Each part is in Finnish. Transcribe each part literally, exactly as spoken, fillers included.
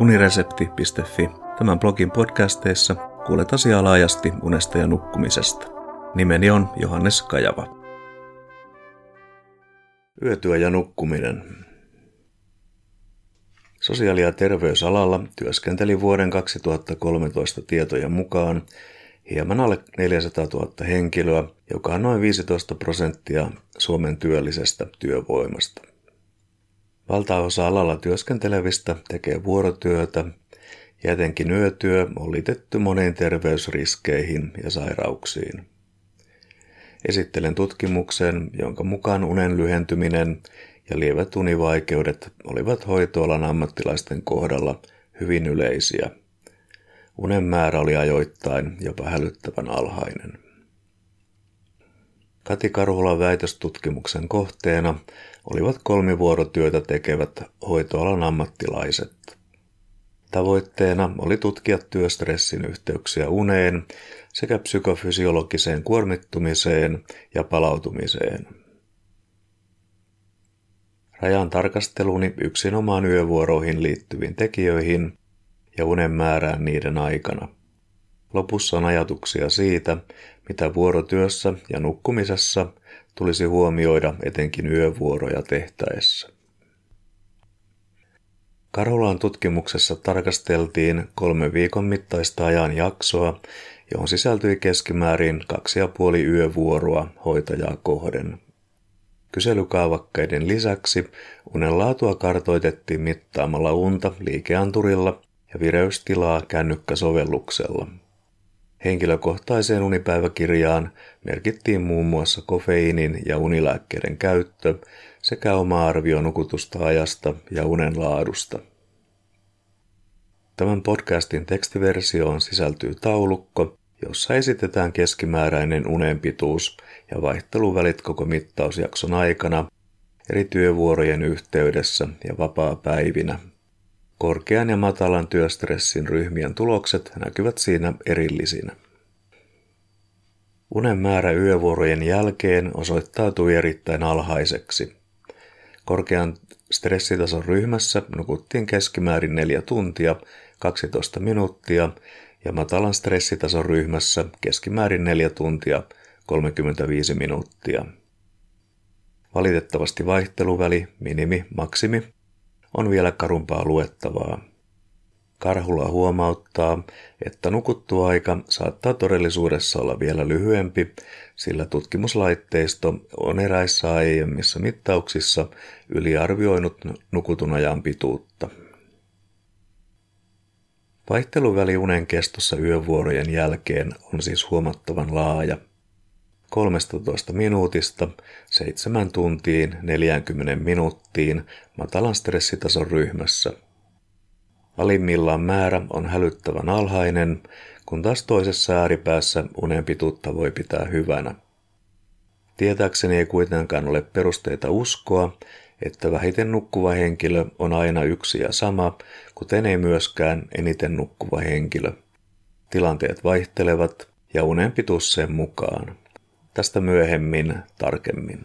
uniresepti piste fi. Tämän blogin podcasteissa kuulet asiaa laajasti unesta ja nukkumisesta. Nimeni on Johannes Kajava. Yötyö ja nukkuminen. Sosiaali- ja terveysalalla työskenteli vuoden kaksituhattakolmetoista tietojen mukaan hieman alle neljäsataatuhatta henkilöä, joka on noin viisitoista prosenttia Suomen työllisestä työvoimasta. Valtaosa alalla työskentelevistä tekee vuorotyötä, ja etenkin yötyö on liitetty moniin terveysriskeihin ja sairauksiin. Esittelen tutkimuksen, jonka mukaan unen lyhentyminen ja lievät univaikeudet olivat hoitoalan ammattilaisten kohdalla hyvin yleisiä. Unen määrä oli ajoittain jopa hälyttävän alhainen. Kati Karhulan väitöstutkimuksen kohteena olivat kolmivuorotyötä tekevät hoitoalan ammattilaiset. Tavoitteena oli tutkia työstressin yhteyksiä uneen sekä psykofysiologiseen kuormittumiseen ja palautumiseen. Rajan tarkasteluni yksinomaan yövuoroihin liittyviin tekijöihin ja unen määrään niiden aikana. Lopussa on ajatuksia siitä, mitä vuorotyössä ja nukkumisessa tulisi huomioida etenkin yövuoroja tehtäessä. Karhulan tutkimuksessa tarkasteltiin kolmen viikon mittaista ajanjaksoa, johon sisältyi keskimäärin kaksi ja puoli yövuoroa hoitajaa kohden. Kyselykaavakkeiden lisäksi unenlaatua kartoitettiin mittaamalla unta liikeanturilla ja vireystilaa kännykkäsovelluksella. Henkilökohtaiseen unipäiväkirjaan merkittiin muun muassa kofeiinin ja unilääkkeiden käyttö sekä oma arvio nukutusta ajasta ja unen laadusta. Tämän podcastin tekstiversioon sisältyy taulukko, jossa esitetään keskimääräinen unenpituus ja vaihteluvälit koko mittausjakson aikana, eri työvuorojen yhteydessä ja vapaapäivinä. Korkean ja matalan työstressin ryhmien tulokset näkyvät siinä erillisinä. Unen määrä yövuorojen jälkeen osoittautui erittäin alhaiseksi. Korkean stressitason ryhmässä nukuttiin keskimäärin neljä tuntia kaksitoista minuuttia ja matalan stressitason ryhmässä keskimäärin neljä tuntia kolmekymmentäviisi minuuttia. Valitettavasti vaihteluväli, minimi, maksimi, on vielä karumpaa luettavaa. Karhula huomauttaa, että nukuttu aika saattaa todellisuudessa olla vielä lyhyempi, sillä tutkimuslaitteisto on eräissä aiemmissa mittauksissa yliarvioinut nukutun ajan pituutta. Vaihteluväli unen kestossa yövuorojen jälkeen on siis huomattavan laaja. kolmestatoista minuutista seitsemään tuntiin neljäänkymmeneen minuuttiin matalan stressitason ryhmässä. Alimmillaan määrä on hälyttävän alhainen, kun taas toisessa ääripäässä unen pituutta voi pitää hyvänä. Tietääkseni ei kuitenkaan ole perusteita uskoa, että vähiten nukkuva henkilö on aina yksi ja sama, kuten ei myöskään eniten nukkuva henkilö. Tilanteet vaihtelevat ja unen pituus sen mukaan. Tästä myöhemmin tarkemmin.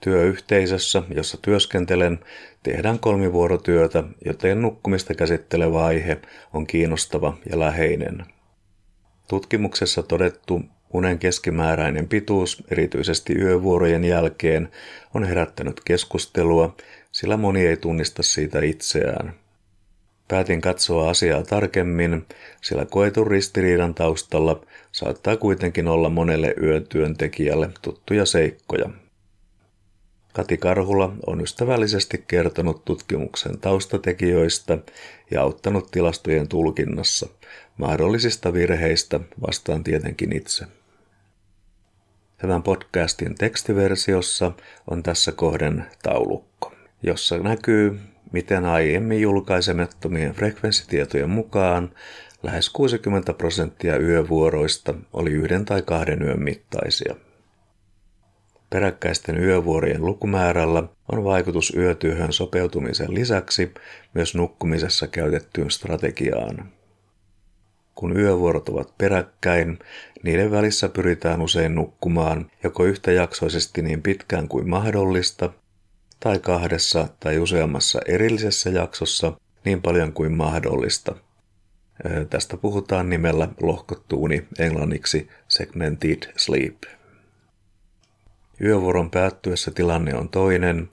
Työyhteisössä, jossa työskentelen, tehdään kolmivuorotyötä, joten nukkumista käsittelevä aihe on kiinnostava ja läheinen. Tutkimuksessa todettu unen keskimääräinen pituus, erityisesti yövuorojen jälkeen, on herättänyt keskustelua, sillä moni ei tunnista siitä itseään. Päätin katsoa asiaa tarkemmin, sillä koetun ristiriidan taustalla saattaa kuitenkin olla monelle yötyöntekijälle tuttuja seikkoja. Kati Karhula on ystävällisesti kertonut tutkimuksen taustatekijöistä ja auttanut tilastojen tulkinnassa, mahdollisista virheistä vastaan tietenkin itse. Tämän podcastin tekstiversiossa on tässä kohden taulukko, jossa näkyy, miten aiemmin julkaisemattomien frekvenssitietojen mukaan lähes kuusikymmentä prosenttia yövuoroista oli yhden tai kahden yön mittaisia. Peräkkäisten yövuorien lukumäärällä on vaikutus yötyöhön sopeutumisen lisäksi myös nukkumisessa käytettyyn strategiaan. Kun yövuorot ovat peräkkäin, niiden välissä pyritään usein nukkumaan joko yhtäjaksoisesti niin pitkään kuin mahdollista, tai kahdessa tai useammassa erillisessä jaksossa niin paljon kuin mahdollista. Tästä puhutaan nimellä lohkottuuni englanniksi segmented sleep. Yövuoron päättyessä tilanne on toinen,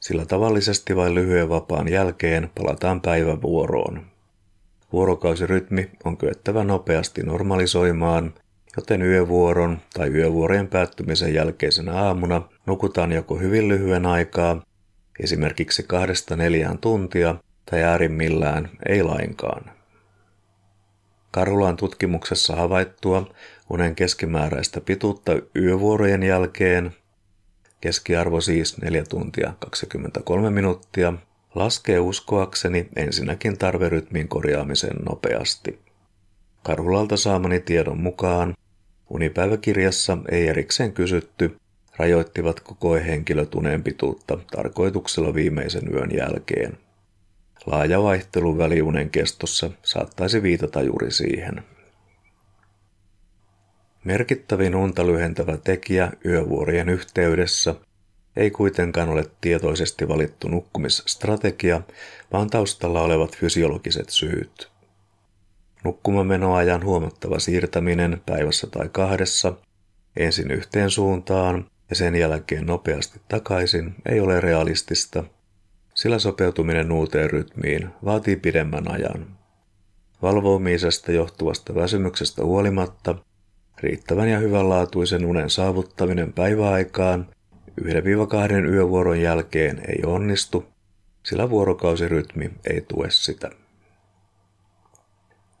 sillä tavallisesti vain lyhyen vapaan jälkeen palataan päivävuoroon. Vuorokausirytmi on kyettävä nopeasti normalisoimaan, joten yövuoron tai yövuorien päättymisen jälkeisenä aamuna nukutaan joko hyvin lyhyen aikaa, esimerkiksi kahdesta neljään tuntia, tai äärimmillään ei lainkaan. Karhulan tutkimuksessa havaittua unen keskimääräistä pituutta yövuorojen jälkeen, keskiarvo siis neljä tuntia kaksikymmentäkolme minuuttia, laskee uskoakseni ensinnäkin tarverytmin korjaamisen nopeasti. Karhulalta saamani tiedon mukaan unipäiväkirjassa ei erikseen kysytty, rajoittivatko koehenkilöt unen pituutta tarkoituksella viimeisen yön jälkeen. Laaja vaihtelu väliunen kestossa saattaisi viitata juuri siihen. Merkittävin unta lyhentävä tekijä yövuorien yhteydessä ei kuitenkaan ole tietoisesti valittu nukkumisstrategia, vaan taustalla olevat fysiologiset syyt. Nukkumamenoajan huomattava siirtäminen päivässä tai kahdessa, ensin yhteen suuntaan ja sen jälkeen nopeasti takaisin, ei ole realistista, sillä sopeutuminen uuteen rytmiin vaatii pidemmän ajan. Valvomisesta johtuvasta väsymyksestä huolimatta riittävän ja hyvänlaatuisen unen saavuttaminen päiväaikaan yhdestä kahteen yövuoron jälkeen ei onnistu, sillä vuorokausirytmi ei tue sitä.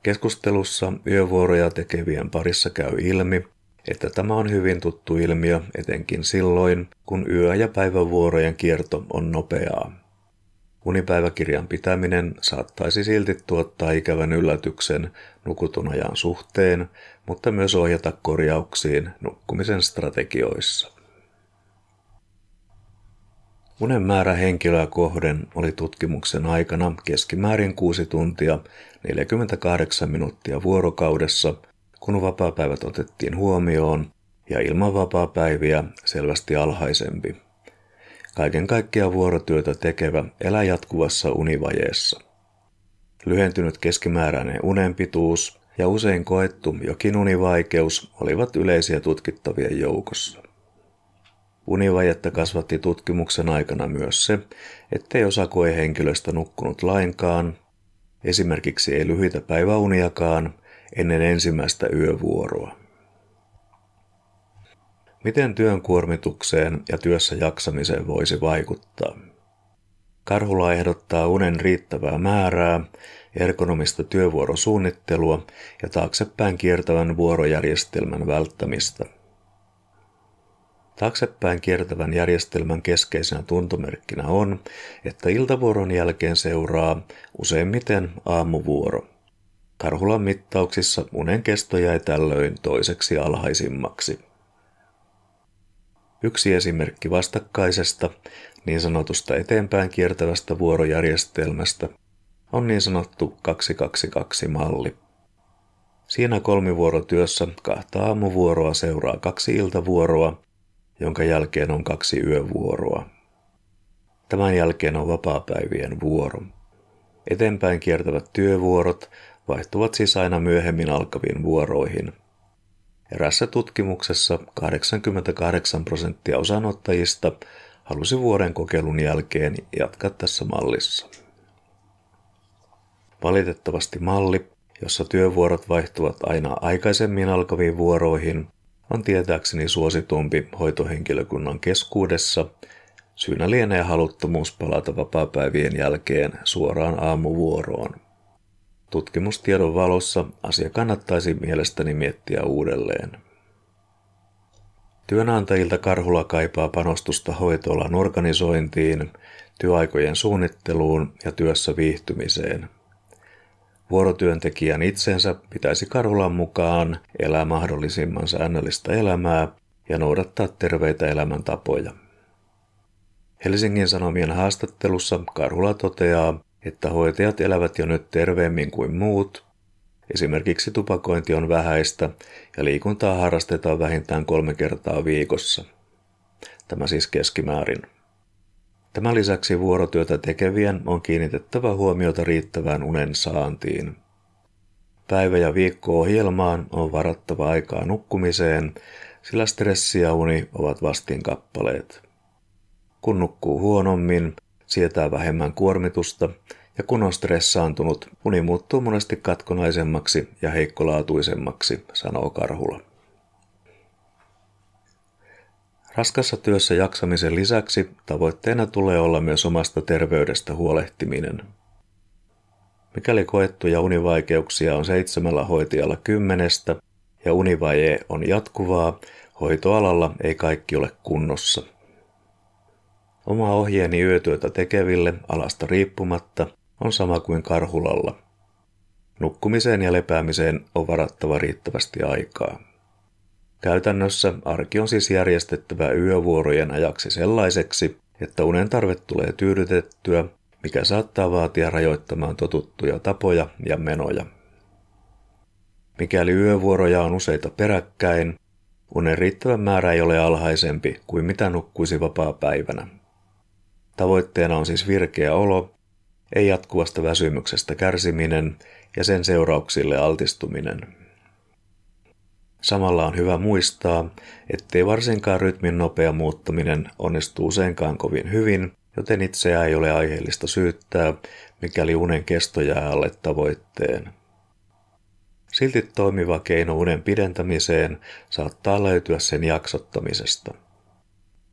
Keskustelussa yövuoroja tekevien parissa käy ilmi, että tämä on hyvin tuttu ilmiö etenkin silloin, kun yö- ja päivävuorojen kierto on nopeaa. Unipäiväkirjan pitäminen saattaisi silti tuottaa ikävän yllätyksen nukutun ajan suhteen, mutta myös ohjata korjauksiin nukkumisen strategioissa. Unen määrä henkilöä kohden oli tutkimuksen aikana keskimäärin kuusi tuntia neljäkymmentäkahdeksan minuuttia vuorokaudessa, kun vapaapäivät otettiin huomioon, ja ilman vapaapäiviä selvästi alhaisempi. Kaiken kaikkiaan vuorotyötä tekevä elää jatkuvassa univajeessa. Lyhentynyt keskimääräinen unen pituus ja usein koettu jokin univaikeus olivat yleisiä tutkittavien joukossa. Univajetta kasvatti tutkimuksen aikana myös se, ettei osa koehenkilöistä nukkunut lainkaan, esimerkiksi ei lyhyitä päiväuniakaan ennen ensimmäistä yövuoroa. Miten työn kuormitukseen ja työssä jaksamiseen voisi vaikuttaa? Karhula ehdottaa unen riittävää määrää, ergonomista työvuorosuunnittelua ja taaksepäin kiertävän vuorojärjestelmän välttämistä. Taaksepäin kiertävän järjestelmän keskeisenä tuntomerkkinä on, että iltavuoron jälkeen seuraa useimmiten aamuvuoro. Karhulan mittauksissa unen kesto jäi tällöin toiseksi alhaisimmaksi. Yksi esimerkki vastakkaisesta, niin sanotusta eteenpäin kiertävästä vuorojärjestelmästä, on niin sanottu kaksi kaksi kaksi -malli. Siinä kolmivuorotyössä kahta aamuvuoroa seuraa kaksi iltavuoroa, jonka jälkeen on kaksi yövuoroa. Tämän jälkeen on vapaapäivien vuoro. Eteenpäin kiertävät työvuorot vaihtuvat siis aina myöhemmin alkaviin vuoroihin. Erässä tutkimuksessa kahdeksankymmentäkahdeksan prosenttia osanottajista halusi vuoden kokeilun jälkeen jatkaa tässä mallissa. Valitettavasti malli, jossa työvuorot vaihtuvat aina aikaisemmin alkaviin vuoroihin, on tietääkseni suositumpi hoitohenkilökunnan keskuudessa. Syynä lienee haluttomuus palata vapaapäivien jälkeen suoraan aamuvuoroon. Tutkimustiedon valossa asia kannattaisi mielestäni miettiä uudelleen. Työnantajilta Karhula kaipaa panostusta hoitoalan organisointiin, työaikojen suunnitteluun ja työssä viihtymiseen. Vuorotyöntekijän itsensä pitäisi Karhulan mukaan elää mahdollisimman säännöllistä elämää ja noudattaa terveitä elämäntapoja. Helsingin Sanomien haastattelussa Karhula toteaa, että hoitajat elävät jo nyt terveemmin kuin muut, esimerkiksi tupakointi on vähäistä ja liikuntaa harrastetaan vähintään kolme kertaa viikossa. Tämä siis keskimäärin. Tämän lisäksi vuorotyötä tekevien on kiinnitettävä huomiota riittävään unen saantiin. Päivä- ja viikko-ohjelmaan on varattava aikaa nukkumiseen, sillä stressi ja uni ovat vastinkappaleet. Kun nukkuu huonommin, sietää vähemmän kuormitusta ja kun on stressaantunut, uni muuttuu monesti katkonaisemmaksi ja heikkolaatuisemmaksi, sanoo Karhula. Raskassa työssä jaksamisen lisäksi tavoitteena tulee olla myös omasta terveydestä huolehtiminen. Mikäli koettuja univaikeuksia on seitsemällä hoitajalla kymmenestä ja univaje on jatkuvaa, hoitoalalla ei kaikki ole kunnossa. Oma ohjeeni yötyötä tekeville alasta riippumatta on sama kuin Karhulalla. Nukkumiseen ja lepäämiseen on varattava riittävästi aikaa. Käytännössä arki on siis järjestettävä yövuorojen ajaksi sellaiseksi, että unen tarve tulee tyydytettyä, mikä saattaa vaatia rajoittamaan totuttuja tapoja ja menoja. Mikäli yövuoroja on useita peräkkäin, unen riittävä määrä ei ole alhaisempi kuin mitä nukkuisi vapaapäivänä. Tavoitteena on siis virkeä olo, ei jatkuvasta väsymyksestä kärsiminen ja sen seurauksille altistuminen. Samalla on hyvä muistaa, ettei varsinkaan rytmin nopea muuttaminen onnistu useinkaan kovin hyvin, joten itseä ei ole aiheellista syyttää, mikäli unen kesto jää alle tavoitteen. Silti toimiva keino unen pidentämiseen saattaa löytyä sen jaksottamisesta.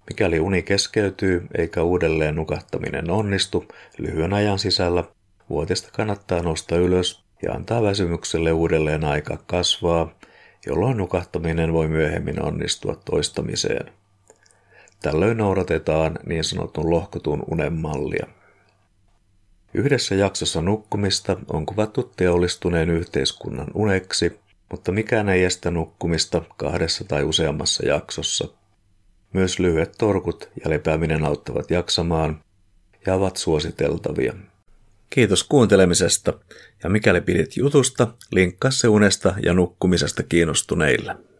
Mikäli uni keskeytyy eikä uudelleen nukahtaminen onnistu lyhyen ajan sisällä, vuotesta kannattaa nousta ylös ja antaa väsymykselle uudelleen aika kasvaa, jolloin nukahtaminen voi myöhemmin onnistua toistamiseen. Tällöin noudatetaan niin sanotun lohkotun unen mallia. Yhdessä jaksossa nukkumista on kuvattu teollistuneen yhteiskunnan uneksi, mutta mikään ei estä nukkumista kahdessa tai useammassa jaksossa. Myös lyhyet torkut ja lepääminen auttavat jaksamaan ja ovat suositeltavia. Kiitos kuuntelemisesta ja mikäli pidit jutusta, linkkaa se unesta ja nukkumisesta kiinnostuneille.